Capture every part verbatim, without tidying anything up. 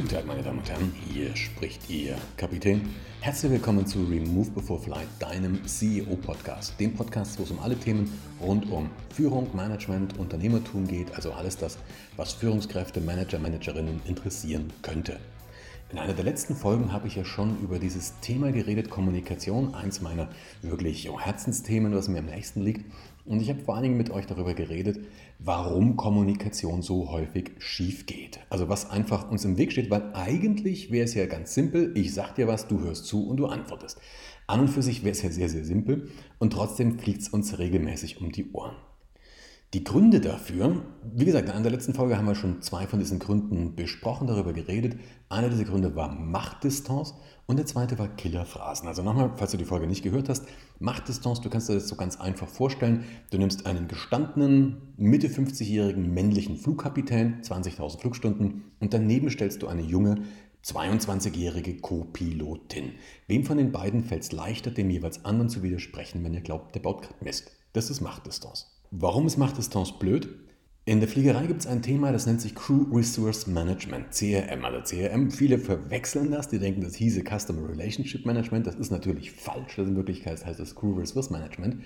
Guten Tag, meine Damen und Herren, hier spricht Ihr Kapitän. Herzlich willkommen zu Remove Before Flight, deinem C E O-Podcast. Dem Podcast, wo es um alle Themen rund um Führung, Management, Unternehmertum geht, also alles das, was Führungskräfte, Manager, Managerinnen interessieren könnte. In einer der letzten Folgen habe ich ja schon über dieses Thema geredet, Kommunikation, eins meiner wirklich Herzensthemen, was mir am nächsten liegt. Und ich habe vor allen Dingen mit euch darüber geredet, warum Kommunikation so häufig schief geht. Also was einfach uns im Weg steht, weil eigentlich wäre es ja ganz simpel, ich sag dir was, du hörst zu und du antwortest. An und für sich wäre es ja sehr, sehr simpel und trotzdem fliegt es uns regelmäßig um die Ohren. Die Gründe dafür, wie gesagt, in einer der letzten Folge haben wir schon zwei von diesen Gründen besprochen, darüber geredet. Einer dieser Gründe war Machtdistanz und der zweite war Killerphrasen. Also nochmal, falls du die Folge nicht gehört hast, Machtdistanz, du kannst dir das so ganz einfach vorstellen. Du nimmst einen gestandenen, Mitte fünfzigjährigen männlichen Flugkapitän, zwanzigtausend Flugstunden und daneben stellst du eine junge, zweiundzwanzigjährige Co-Pilotin. Wem von den beiden fällt es leichter, dem jeweils anderen zu widersprechen, wenn er glaubt, der baut gerade Mist? Das ist Machtdistanz. Warum ist Machtdistanz blöd? In der Fliegerei gibt es ein Thema, das nennt sich Crew Resource Management, C R M. Also C R M, viele verwechseln das, die denken, das hieße Customer Relationship Management. Das ist natürlich falsch, das in Wirklichkeit heißt das Crew Resource Management.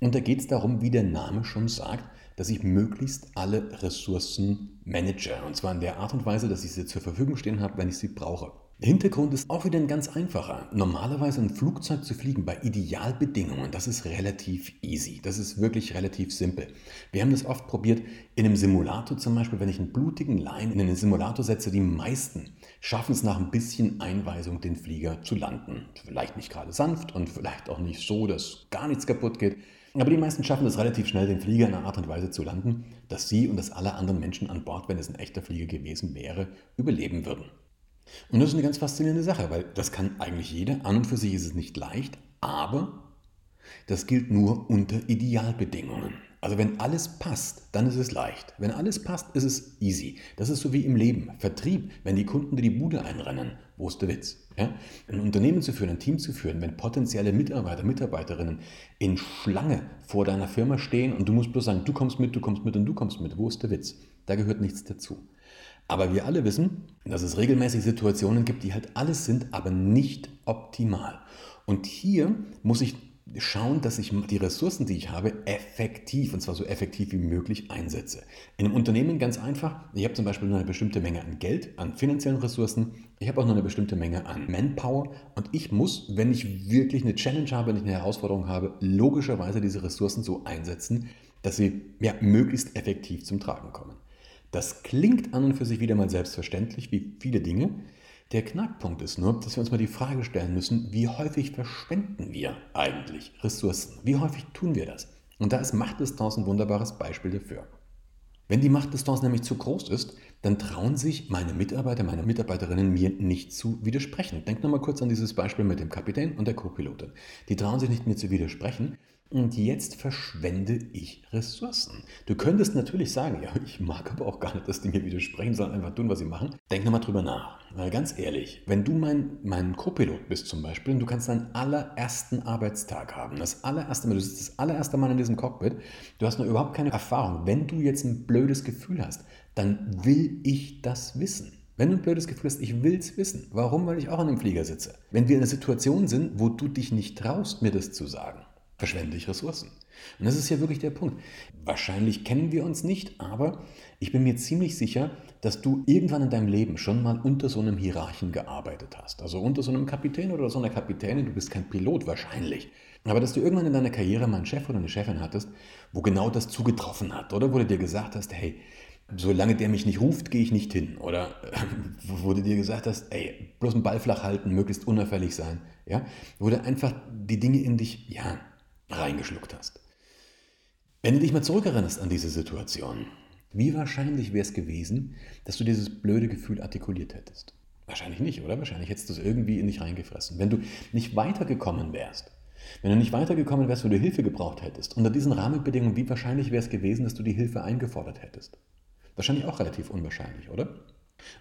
Und da geht es darum, wie der Name schon sagt, dass ich möglichst alle Ressourcen manage. Und zwar in der Art und Weise, dass ich sie zur Verfügung stehen habe, wenn ich sie brauche. Der Hintergrund ist auch wieder ein ganz einfacher. Normalerweise ein Flugzeug zu fliegen bei Idealbedingungen, das ist relativ easy. Das ist wirklich relativ simpel. Wir haben das oft probiert in einem Simulator zum Beispiel, wenn ich einen blutigen Laien in einen Simulator setze, die meisten schaffen es nach ein bisschen Einweisung, den Flieger zu landen. Vielleicht nicht gerade sanft und vielleicht auch nicht so, dass gar nichts kaputt geht. Aber die meisten schaffen es relativ schnell, den Flieger in einer Art und Weise zu landen, dass sie und dass alle anderen Menschen an Bord, wenn es ein echter Flieger gewesen wäre, überleben würden. Und das ist eine ganz faszinierende Sache, weil das kann eigentlich jeder, an und für sich ist es nicht leicht, aber das gilt nur unter Idealbedingungen. Also wenn alles passt, dann ist es leicht. Wenn alles passt, ist es easy. Das ist so wie im Leben. Vertrieb, wenn die Kunden dir die Bude einrennen, wo ist der Witz? Ja? Ein Unternehmen zu führen, ein Team zu führen, wenn potenzielle Mitarbeiter, Mitarbeiterinnen in Schlange vor deiner Firma stehen und du musst bloß sagen, du kommst mit, du kommst mit und du kommst mit, wo ist der Witz? Da gehört nichts dazu. Aber wir alle wissen, dass es regelmäßig Situationen gibt, die halt alles sind, aber nicht optimal. Und hier muss ich schauen, dass ich die Ressourcen, die ich habe, effektiv, und zwar so effektiv wie möglich einsetze. In einem Unternehmen ganz einfach, ich habe zum Beispiel nur eine bestimmte Menge an Geld, an finanziellen Ressourcen, ich habe auch nur eine bestimmte Menge an Manpower und ich muss, wenn ich wirklich eine Challenge habe, wenn ich eine Herausforderung habe, logischerweise diese Ressourcen so einsetzen, dass sie ja, möglichst effektiv zum Tragen kommen. Das klingt an und für sich wieder mal selbstverständlich, wie viele Dinge. Der Knackpunkt ist nur, dass wir uns mal die Frage stellen müssen, wie häufig verschwenden wir eigentlich Ressourcen? Wie häufig tun wir das? Und da ist Machtdistanz ein wunderbares Beispiel dafür. Wenn die Machtdistanz nämlich zu groß ist, dann trauen sich meine Mitarbeiter, meine Mitarbeiterinnen mir nicht zu widersprechen. Denkt nochmal kurz an dieses Beispiel mit dem Kapitän und der Co-Pilotin. Die trauen sich nicht mir zu widersprechen. Und jetzt verschwende ich Ressourcen. Du könntest natürlich sagen, ja, ich mag aber auch gar nicht, dass die mir widersprechen, sondern einfach tun, was sie machen. Denk nochmal drüber nach. Weil ganz ehrlich, wenn du mein, mein Co-Pilot bist zum Beispiel und du kannst deinen allerersten Arbeitstag haben, das allererste Mal, du sitzt das allererste Mal in diesem Cockpit, du hast noch überhaupt keine Erfahrung. Wenn du jetzt ein blödes Gefühl hast, dann will ich das wissen. Wenn du ein blödes Gefühl hast, ich will es wissen. Warum? Weil ich auch an einem Flieger sitze. Wenn wir in einer Situation sind, wo du dich nicht traust, mir das zu sagen, verschwende ich Ressourcen. Und das ist ja wirklich der Punkt. Wahrscheinlich kennen wir uns nicht, aber ich bin mir ziemlich sicher, dass du irgendwann in deinem Leben schon mal unter so einem Hierarchen gearbeitet hast. Also unter so einem Kapitän oder so einer Kapitänin, du bist kein Pilot wahrscheinlich. Aber dass du irgendwann in deiner Karriere mal einen Chef oder eine Chefin hattest, wo genau das zugetroffen hat, oder? Wo du dir gesagt hast, hey, solange der mich nicht ruft, gehe ich nicht hin. Oder äh, wo du dir gesagt hast, ey, bloß einen Ball flach halten, möglichst unauffällig sein. Ja? Wo du einfach die Dinge in dich, ja, reingeschluckt hast. Wenn du dich mal zurückerinnerst an diese Situation, wie wahrscheinlich wäre es gewesen, dass du dieses blöde Gefühl artikuliert hättest? Wahrscheinlich nicht, oder? Wahrscheinlich hättest du es irgendwie in dich reingefressen. Wenn du nicht weitergekommen wärst, wenn du nicht weitergekommen wärst, wo du Hilfe gebraucht hättest, unter diesen Rahmenbedingungen, wie wahrscheinlich wäre es gewesen, dass du die Hilfe eingefordert hättest? Wahrscheinlich auch relativ unwahrscheinlich, oder?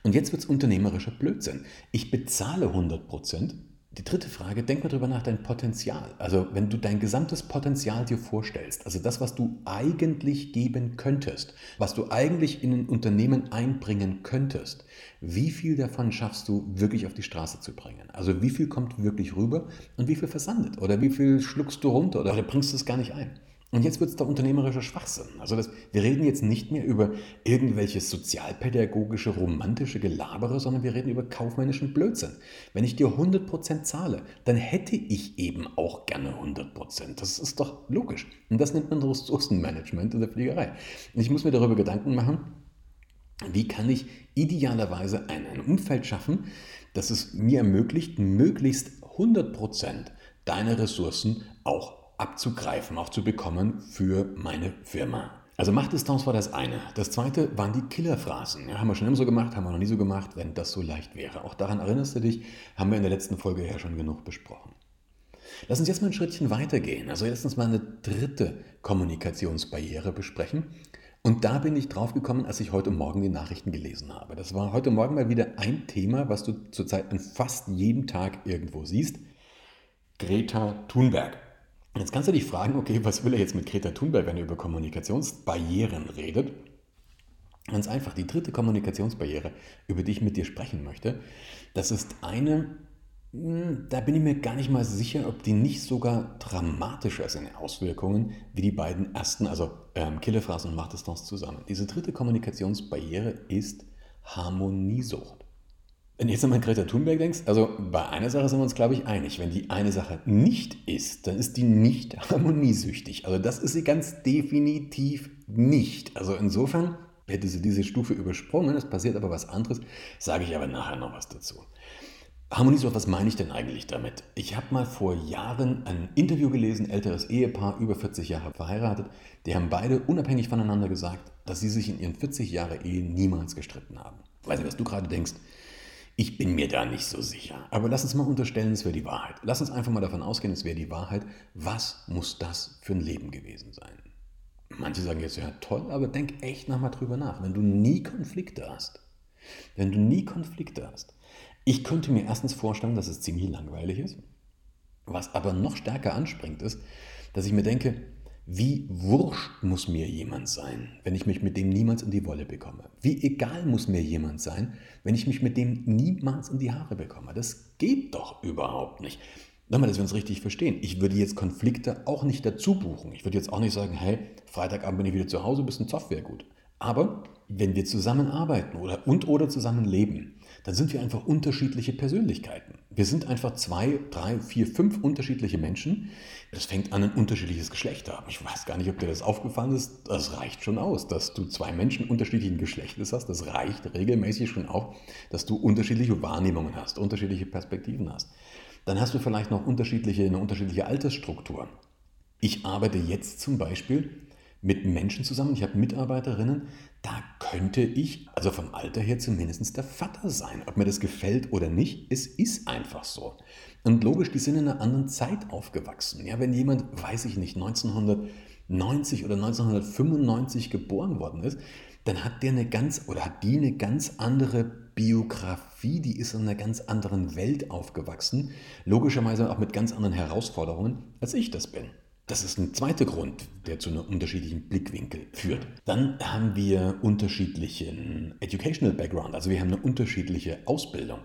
Und jetzt wird es unternehmerischer Blödsinn. Ich bezahle hundert Prozent, Die dritte Frage, denk mal drüber nach, dein Potenzial. Also wenn du dein gesamtes Potenzial dir vorstellst, also das, was du eigentlich geben könntest, was du eigentlich in ein Unternehmen einbringen könntest, wie viel davon schaffst du wirklich auf die Straße zu bringen? Also wie viel kommt wirklich rüber und wie viel versandet oder wie viel schluckst du runter oder bringst du es gar nicht ein? Und jetzt wird es doch unternehmerischer Schwachsinn. Also das, wir reden jetzt nicht mehr über irgendwelches sozialpädagogische, romantische Gelabere, sondern wir reden über kaufmännischen Blödsinn. Wenn ich dir hundert Prozent zahle, dann hätte ich eben auch gerne hundert Prozent. Das ist doch logisch. Und das nennt man Ressourcenmanagement in der Fliegerei. Und ich muss mir darüber Gedanken machen, wie kann ich idealerweise ein, ein Umfeld schaffen, das es mir ermöglicht, möglichst hundert Prozent deiner Ressourcen auch abzugreifen, auch zu bekommen für meine Firma. Also Machtdistanz war das eine. Das zweite waren die Killerphrasen. Ja, haben wir schon immer so gemacht, haben wir noch nie so gemacht, wenn das so leicht wäre. Auch daran erinnerst du dich, haben wir in der letzten Folge ja schon genug besprochen. Lass uns jetzt mal ein Schrittchen weitergehen. Also lass uns mal eine dritte Kommunikationsbarriere besprechen. Und da bin ich drauf gekommen, als ich heute Morgen die Nachrichten gelesen habe. Das war heute Morgen mal wieder ein Thema, was du zurzeit an fast jedem Tag irgendwo siehst. Greta Thunberg. Jetzt kannst du dich fragen, okay, was will er jetzt mit Greta Thunberg, wenn er über Kommunikationsbarrieren redet? Ganz einfach, die dritte Kommunikationsbarriere, über die ich mit dir sprechen möchte, das ist eine, da bin ich mir gar nicht mal sicher, ob die nicht sogar dramatischer ist in den Auswirkungen, wie die beiden ersten, also ähm, Killerphrasen und Machtdistanz zusammen. Diese dritte Kommunikationsbarriere ist Harmoniesucht. Wenn du jetzt nochmal an Greta Thunberg denkst, also bei einer Sache sind wir uns, glaube ich, einig. Wenn die eine Sache nicht ist, dann ist die nicht harmoniesüchtig. Also das ist sie ganz definitiv nicht. Also insofern hätte sie diese Stufe übersprungen, es passiert aber was anderes, sage ich aber nachher noch was dazu. Harmoniesucht, was meine ich denn eigentlich damit? Ich habe mal vor Jahren ein Interview gelesen, älteres Ehepaar, über vierzig Jahre verheiratet. Die haben beide unabhängig voneinander gesagt, dass sie sich in ihren vierzig Jahren Ehe niemals gestritten haben. Ich weiß nicht, was du gerade denkst. Ich bin mir da nicht so sicher. Aber lass uns mal unterstellen, es wäre die Wahrheit. Lass uns einfach mal davon ausgehen, es wäre die Wahrheit. Was muss das für ein Leben gewesen sein? Manche sagen jetzt, ja toll, aber denk echt nochmal drüber nach. Wenn du nie Konflikte hast, wenn du nie Konflikte hast, ich könnte mir erstens vorstellen, dass es ziemlich langweilig ist. Was aber noch stärker anspringt ist, dass ich mir denke, wie wurscht muss mir jemand sein, wenn ich mich mit dem niemals in die Wolle bekomme? Wie egal muss mir jemand sein, wenn ich mich mit dem niemals in die Haare bekomme? Das geht doch überhaupt nicht. Nochmal, dass wir uns richtig verstehen. Ich würde jetzt Konflikte auch nicht dazu buchen. Ich würde jetzt auch nicht sagen, hey, Freitagabend bin ich wieder zu Hause, bist ein Software gut. Aber wenn wir zusammenarbeiten oder und oder zusammen leben, dann sind wir einfach unterschiedliche Persönlichkeiten. Wir sind einfach zwei, drei, vier, fünf unterschiedliche Menschen. Das fängt an, ein unterschiedliches Geschlecht haben. Ich weiß gar nicht, ob dir das aufgefallen ist. Das reicht schon aus, dass du zwei Menschen unterschiedlichen Geschlechtes hast. Das reicht regelmäßig schon auf, dass du unterschiedliche Wahrnehmungen hast, unterschiedliche Perspektiven hast. Dann hast du vielleicht noch unterschiedliche, eine unterschiedliche Altersstruktur. Ich arbeite jetzt zum Beispiel mit Menschen zusammen, ich habe Mitarbeiterinnen, da könnte ich, also vom Alter her zumindest der Vater sein. Ob mir das gefällt oder nicht, es ist einfach so. Und logisch, die sind in einer anderen Zeit aufgewachsen. Ja, wenn jemand, weiß ich nicht, neunzehnhundertneunzig oder neunzehnhundertfünfundneunzig geboren worden ist, dann hat der eine ganz, oder hat die eine ganz andere Biografie, die ist in einer ganz anderen Welt aufgewachsen, logischerweise auch mit ganz anderen Herausforderungen, als ich das bin. Das ist ein zweiter Grund, der zu einem unterschiedlichen Blickwinkel führt. Dann haben wir unterschiedlichen Educational Background, also wir haben eine unterschiedliche Ausbildung.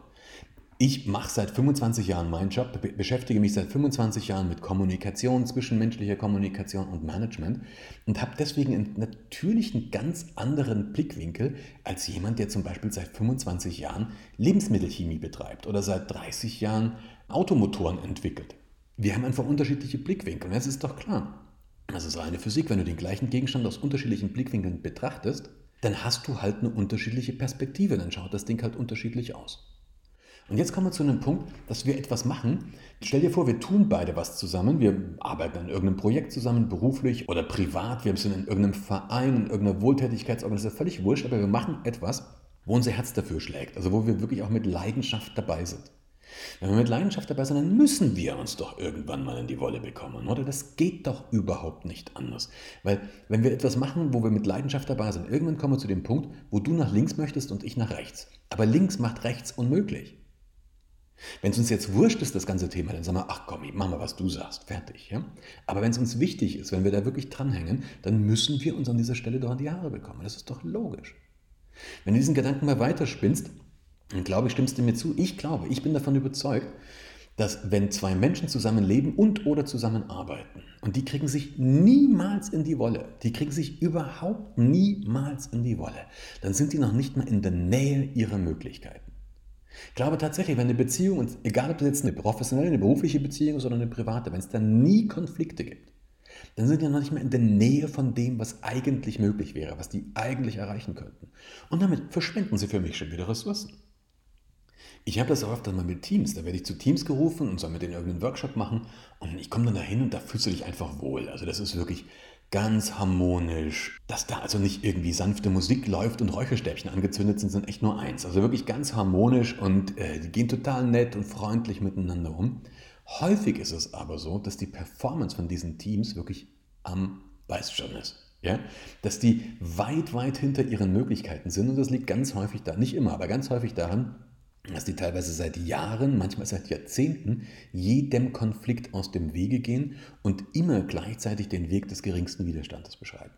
Ich mache seit fünfundzwanzig Jahren meinen Job, be- beschäftige mich seit fünfundzwanzig Jahren mit Kommunikation, zwischenmenschlicher Kommunikation und Management und habe deswegen einen, natürlich einen ganz anderen Blickwinkel als jemand, der zum Beispiel seit fünfundzwanzig Jahren Lebensmittelchemie betreibt oder seit dreißig Jahren Automotoren entwickelt. Wir haben einfach unterschiedliche Blickwinkel, das ist doch klar. Das ist reine Physik, wenn du den gleichen Gegenstand aus unterschiedlichen Blickwinkeln betrachtest, dann hast du halt eine unterschiedliche Perspektive, dann schaut das Ding halt unterschiedlich aus. Und jetzt kommen wir zu einem Punkt, dass wir etwas machen. Stell dir vor, wir tun beide was zusammen, wir arbeiten an irgendeinem Projekt zusammen, beruflich oder privat, wir sind in irgendeinem Verein, in irgendeiner Wohltätigkeitsorganisation, völlig wurscht, aber wir machen etwas, wo unser Herz dafür schlägt, also wo wir wirklich auch mit Leidenschaft dabei sind. Wenn wir mit Leidenschaft dabei sind, dann müssen wir uns doch irgendwann mal in die Wolle bekommen, oder? Das geht doch überhaupt nicht anders. Weil wenn wir etwas machen, wo wir mit Leidenschaft dabei sind, irgendwann kommen wir zu dem Punkt, wo du nach links möchtest und ich nach rechts. Aber links macht rechts unmöglich. Wenn es uns jetzt wurscht ist, das ganze Thema, dann sagen wir, ach komm, mach mal, was du sagst, fertig. Ja? Aber wenn es uns wichtig ist, wenn wir da wirklich dranhängen, dann müssen wir uns an dieser Stelle doch an die Haare bekommen. Das ist doch logisch. Wenn du diesen Gedanken mal weiterspinnst, dann glaube ich, stimmst du mir zu. Ich glaube, ich bin davon überzeugt, dass wenn zwei Menschen zusammenleben und oder zusammenarbeiten und die kriegen sich niemals in die Wolle, die kriegen sich überhaupt niemals in die Wolle, dann sind die noch nicht mal in der Nähe ihrer Möglichkeiten. Ich glaube tatsächlich, wenn eine Beziehung, und egal ob das jetzt eine professionelle, eine berufliche Beziehung ist oder eine private, wenn es da nie Konflikte gibt, dann sind die noch nicht mal in der Nähe von dem, was eigentlich möglich wäre, was die eigentlich erreichen könnten. Und damit verschwenden sie für mich schon wieder Ressourcen. Ich habe das auch öfter mal mit Teams, da werde ich zu Teams gerufen und soll mit denen irgendeinen Workshop machen und ich komme dann dahin und da fühlst du dich einfach wohl. Also das ist wirklich ganz harmonisch, dass da also nicht irgendwie sanfte Musik läuft und Räucherstäbchen angezündet sind, sondern echt nur eins. Also wirklich ganz harmonisch und äh, die gehen total nett und freundlich miteinander um. Häufig ist es aber so, dass die Performance von diesen Teams wirklich am Beißschirm ist. Ja, dass die weit, weit hinter ihren Möglichkeiten sind und das liegt ganz häufig da, nicht immer, aber ganz häufig daran, dass die teilweise seit Jahren, manchmal seit Jahrzehnten, jedem Konflikt aus dem Wege gehen und immer gleichzeitig den Weg des geringsten Widerstandes beschreiten.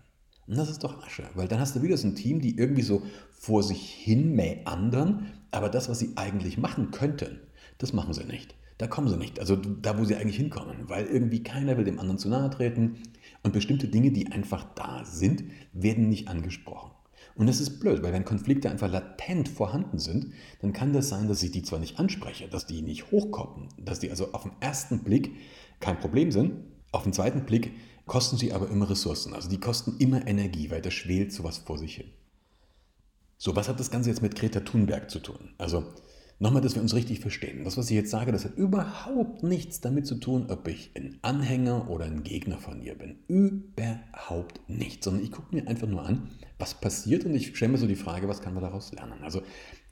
Und das ist doch Asche, weil dann hast du wieder so ein Team, die irgendwie so vor sich hin mäandern, aber das, was sie eigentlich machen könnten, das machen sie nicht. Da kommen sie nicht, also da, wo sie eigentlich hinkommen, weil irgendwie keiner will dem anderen zu nahe treten und bestimmte Dinge, die einfach da sind, werden nicht angesprochen. Und das ist blöd, weil wenn Konflikte einfach latent vorhanden sind, dann kann das sein, dass ich die zwar nicht anspreche, dass die nicht hochkoppen, dass die also auf den ersten Blick kein Problem sind, auf den zweiten Blick kosten sie aber immer Ressourcen, also die kosten immer Energie, weil da schwelt sowas vor sich hin. So, was hat das Ganze jetzt mit Greta Thunberg zu tun? Also nochmal, dass wir uns richtig verstehen. Das, was ich jetzt sage, das hat überhaupt nichts damit zu tun, ob ich ein Anhänger oder ein Gegner von ihr bin. Überhaupt nichts. Sondern ich gucke mir einfach nur an, was passiert und ich stelle mir so die Frage, was kann man daraus lernen? Also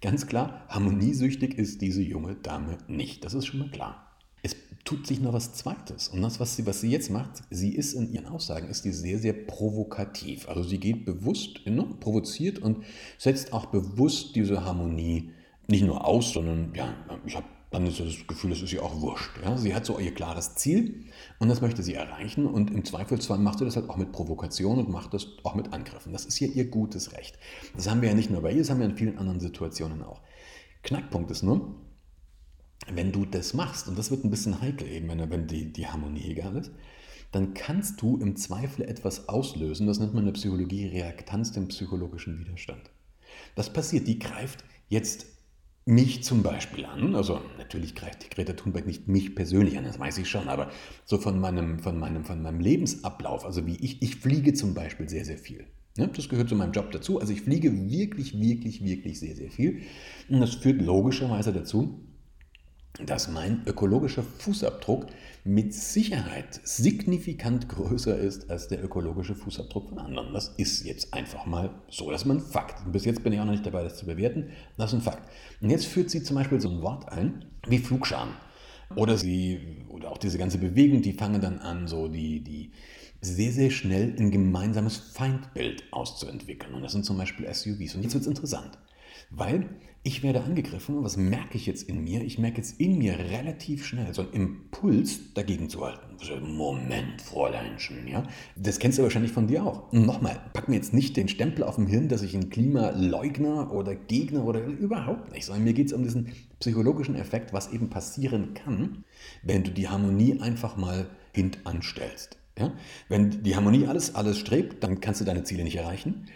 ganz klar, harmoniesüchtig ist diese junge Dame nicht. Das ist schon mal klar. Es tut sich noch was Zweites. Und das, was sie, was sie jetzt macht, sie ist in ihren Aussagen, ist die sehr, sehr provokativ. Also sie geht bewusst, provoziert und setzt auch bewusst diese Harmonie nicht nur aus, sondern ja, ich habe dann das Gefühl, das ist ihr auch wurscht. Ja? Sie hat so ihr klares Ziel und das möchte sie erreichen und im Zweifelsfall macht sie das halt auch mit Provokation und macht das auch mit Angriffen. Das ist ja ihr gutes Recht. Das haben wir ja nicht nur bei ihr, das haben wir in vielen anderen Situationen auch. Knackpunkt ist nur, wenn du das machst, und das wird ein bisschen heikel eben, wenn, wenn die, die Harmonie egal ist, dann kannst du im Zweifel etwas auslösen, das nennt man in der Psychologie Reaktanz, den psychologischen Widerstand. Was passiert? Die greift jetzt mich zum Beispiel an, also natürlich greift die Greta Thunberg nicht mich persönlich an, das weiß ich schon, aber so von meinem, von meinem, von meinem Lebensablauf, also wie ich, ich fliege zum Beispiel sehr, sehr viel. Das gehört zu meinem Job dazu, also ich fliege wirklich, wirklich, wirklich sehr, sehr viel und das führt logischerweise dazu, dass mein ökologischer Fußabdruck mit Sicherheit signifikant größer ist als der ökologische Fußabdruck von anderen. Das ist jetzt einfach mal so, das ist ein Fakt. Und bis jetzt bin ich auch noch nicht dabei, das zu bewerten, das ist ein Fakt. Und jetzt führt sie zum Beispiel so ein Wort ein wie Flugscham. Oder sie, oder auch diese ganze Bewegung, die fangen dann an, so die, die sehr, sehr schnell ein gemeinsames Feindbild auszuentwickeln. Und das sind zum Beispiel S U Vs. Und jetzt wird es interessant, weil ich werde angegriffen und was merke ich jetzt in mir? Ich merke jetzt in mir relativ schnell so einen Impuls dagegen zu halten. Moment, Fräuleinchen, ja? Das kennst du wahrscheinlich von dir auch. Und nochmal, pack mir jetzt nicht den Stempel auf dem Hirn, dass ich ein Klimaleugner oder Gegner oder überhaupt nicht, sondern mir geht es um diesen psychologischen Effekt, was eben passieren kann, wenn du die Harmonie einfach mal hintanstellst. Ja? Wenn die Harmonie alles, alles strebt, dann kannst du deine Ziele nicht erreichen.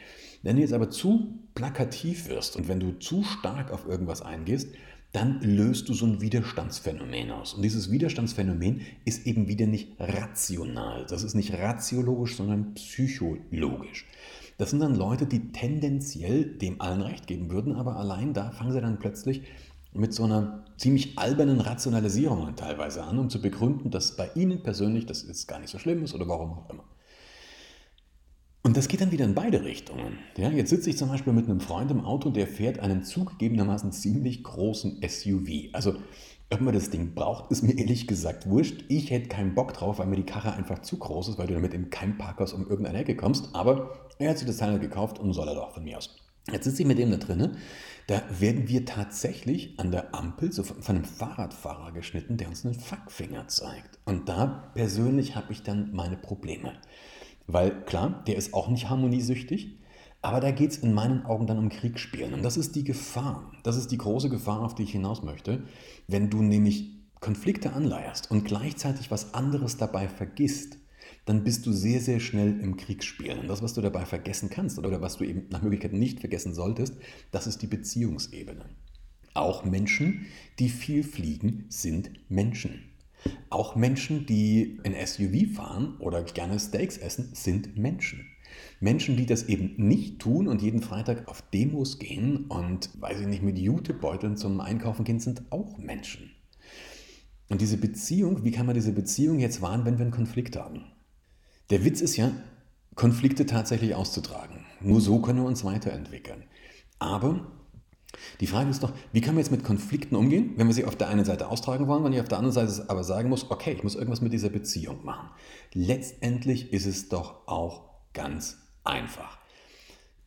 Wenn du jetzt aber zu plakativ wirst und wenn du zu stark auf irgendwas eingehst, dann löst du so ein Widerstandsphänomen aus. Und dieses Widerstandsphänomen ist eben wieder nicht rational. Das ist nicht rationologisch, sondern psychologisch. Das sind dann Leute, die tendenziell dem allen recht geben würden, aber allein da fangen sie dann plötzlich mit so einer ziemlich albernen Rationalisierung teilweise an, um zu begründen, dass bei ihnen persönlich das jetzt gar nicht so schlimm ist oder warum auch immer. Und das geht dann wieder in beide Richtungen. Ja, jetzt sitze ich zum Beispiel mit einem Freund im Auto, der fährt einen zugegebenermaßen ziemlich großen S U V. Also, ob man das Ding braucht, ist mir ehrlich gesagt wurscht. Ich hätte keinen Bock drauf, weil mir die Karre einfach zu groß ist, weil du damit in keinem Parkhaus um irgendeine Ecke kommst. Aber er hat sich das Teil gekauft und soll er doch von mir aus. Jetzt sitze ich mit dem da drin, da werden wir tatsächlich an der Ampel so von einem Fahrradfahrer geschnitten, der uns einen Fuckfinger zeigt. Und da persönlich habe ich dann meine Probleme. Weil klar, der ist auch nicht harmoniesüchtig, aber da geht es in meinen Augen dann um Kriegsspielen. Und das ist die Gefahr. Das ist die große Gefahr, auf die ich hinaus möchte. Wenn du nämlich Konflikte anleierst und gleichzeitig was anderes dabei vergisst, dann bist du sehr, sehr schnell im Kriegsspielen. Und das, was du dabei vergessen kannst oder was du eben nach Möglichkeit nicht vergessen solltest, das ist die Beziehungsebene. Auch Menschen, die viel fliegen, sind Menschen. Auch Menschen, die ein S U V fahren oder gerne Steaks essen, sind Menschen. Menschen, die das eben nicht tun und jeden Freitag auf Demos gehen und, weiß ich nicht, mit Jutebeuteln zum Einkaufen gehen, sind auch Menschen. Und diese Beziehung, wie kann man diese Beziehung jetzt wahren, wenn wir einen Konflikt haben? Der Witz ist ja, Konflikte tatsächlich auszutragen. Nur so können wir uns weiterentwickeln. Aber die Frage ist doch, wie kann man jetzt mit Konflikten umgehen, wenn wir sie auf der einen Seite austragen wollen, wenn ich auf der anderen Seite aber sagen muss, okay, ich muss irgendwas mit dieser Beziehung machen. Letztendlich ist es doch auch ganz einfach.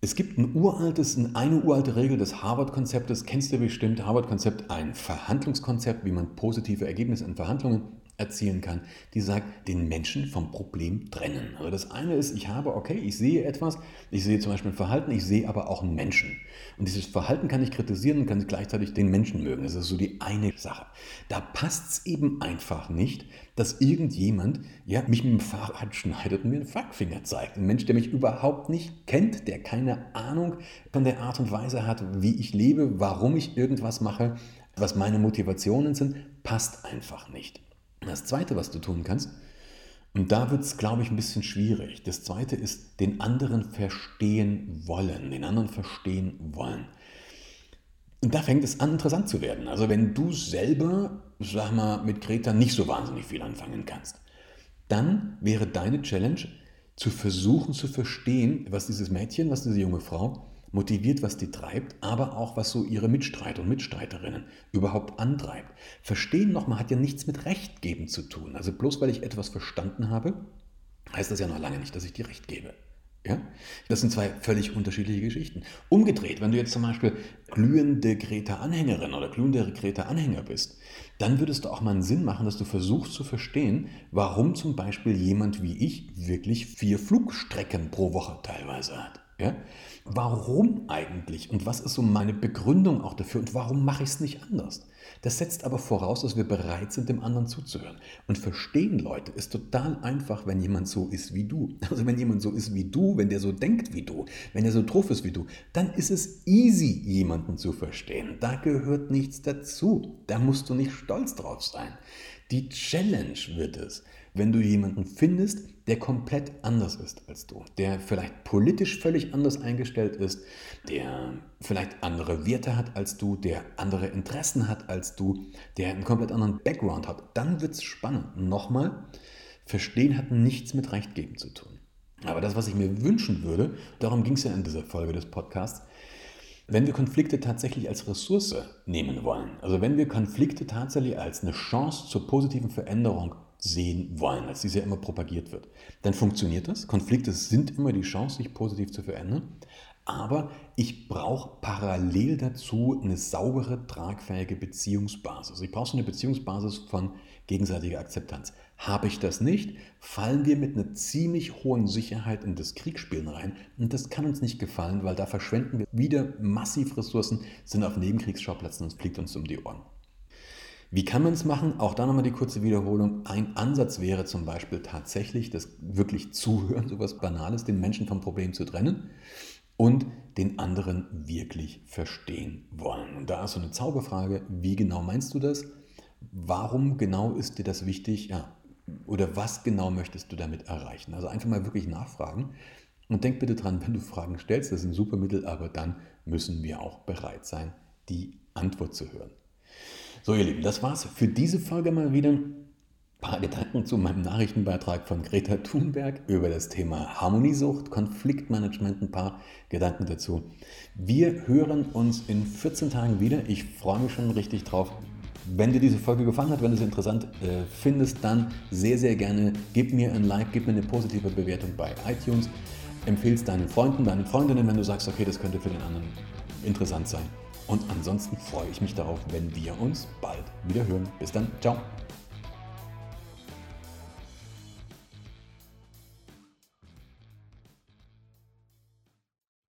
Es gibt ein uraltes, eine uralte Regel des Harvard-Konzeptes, kennst du bestimmt, Harvard-Konzept, ein Verhandlungskonzept, wie man positive Ergebnisse in Verhandlungen erzielen kann, die sagt, den Menschen vom Problem trennen. Also das eine ist, ich habe, okay, ich sehe etwas, ich sehe zum Beispiel ein Verhalten, ich sehe aber auch einen Menschen. Und dieses Verhalten kann ich kritisieren und kann gleichzeitig den Menschen mögen. Das ist so die eine Sache. Da passt es eben einfach nicht, dass irgendjemand ja, mich mit dem Fahrrad schneidet und mir einen Fuckfinger zeigt. Ein Mensch, der mich überhaupt nicht kennt, der keine Ahnung von der Art und Weise hat, wie ich lebe, warum ich irgendwas mache, was meine Motivationen sind, passt einfach nicht. Das Zweite, was du tun kannst, und da wird es, glaube ich, ein bisschen schwierig, das Zweite ist, den anderen verstehen wollen, den anderen verstehen wollen. Und da fängt es an, interessant zu werden. Also wenn du selber, sag mal, mit Greta nicht so wahnsinnig viel anfangen kannst, dann wäre deine Challenge, zu versuchen zu verstehen, was dieses Mädchen, was diese junge Frau motiviert, was die treibt, aber auch, was so ihre Mitstreiter und Mitstreiterinnen überhaupt antreibt. Verstehen nochmal hat ja nichts mit Recht geben zu tun. Also bloß weil ich etwas verstanden habe, heißt das ja noch lange nicht, dass ich dir Recht gebe. Ja? Das sind zwei völlig unterschiedliche Geschichten. Umgedreht, wenn du jetzt zum Beispiel glühende Greta-Anhängerin oder glühender Greta-Anhänger bist, dann würde es doch auch mal einen Sinn machen, dass du versuchst zu verstehen, warum zum Beispiel jemand wie ich wirklich vier Flugstrecken pro Woche teilweise hat. Ja? Warum eigentlich und was ist so meine Begründung auch dafür und warum mache ich es nicht anders? Das setzt aber voraus, dass wir bereit sind, dem anderen zuzuhören. Und verstehen, Leute, ist total einfach, wenn jemand so ist wie du. Also wenn jemand so ist wie du, wenn der so denkt wie du, wenn der so drauf ist wie du, dann ist es easy, jemanden zu verstehen. Da gehört nichts dazu. Da musst du nicht stolz drauf sein. Die Challenge wird es, wenn du jemanden findest, der komplett anders ist als du, der vielleicht politisch völlig anders eingestellt ist, der vielleicht andere Werte hat als du, der andere Interessen hat als du, der einen komplett anderen Background hat, dann wird es spannend. Nochmal, verstehen hat nichts mit Recht geben zu tun. Aber das, was ich mir wünschen würde, darum ging es ja in dieser Folge des Podcasts, wenn wir Konflikte tatsächlich als Ressource nehmen wollen, also wenn wir Konflikte tatsächlich als eine Chance zur positiven Veränderung sehen wollen, als dies ja immer propagiert wird, dann funktioniert das. Konflikte sind immer die Chance, sich positiv zu verändern, aber ich brauche parallel dazu eine saubere, tragfähige Beziehungsbasis. Ich brauche so eine Beziehungsbasis von gegenseitiger Akzeptanz. Habe ich das nicht, fallen wir mit einer ziemlich hohen Sicherheit in das Kriegsspielen rein und das kann uns nicht gefallen, weil da verschwenden wir wieder massiv Ressourcen, sind auf Nebenkriegsschauplätzen und es fliegt uns um die Ohren. Wie kann man es machen? Auch da nochmal die kurze Wiederholung. Ein Ansatz wäre zum Beispiel tatsächlich, das wirklich Zuhören, sowas Banales, den Menschen vom Problem zu trennen und den anderen wirklich verstehen wollen. Und da ist so eine Zauberfrage, wie genau meinst du das? Warum genau ist dir das wichtig? Ja, oder was genau möchtest du damit erreichen? Also einfach mal wirklich nachfragen. Und denk bitte dran, wenn du Fragen stellst, das ist ein super Mittel, aber dann müssen wir auch bereit sein, die Antwort zu hören. So ihr Lieben, das war's für diese Folge mal wieder. Ein paar Gedanken zu meinem Nachrichtenbeitrag von Greta Thunberg über das Thema Harmoniesucht, Konfliktmanagement, ein paar Gedanken dazu. Wir hören uns in vierzehn Tagen wieder. Ich freue mich schon richtig drauf. Wenn dir diese Folge gefallen hat, wenn du es interessant äh, findest, dann sehr, sehr gerne gib mir ein Like, gib mir eine positive Bewertung bei iTunes. empfiehlst deinen Freunden, deinen Freundinnen, wenn du sagst, okay, das könnte für den anderen interessant sein. Und ansonsten freue ich mich darauf, wenn wir uns bald wieder hören. Bis dann, ciao.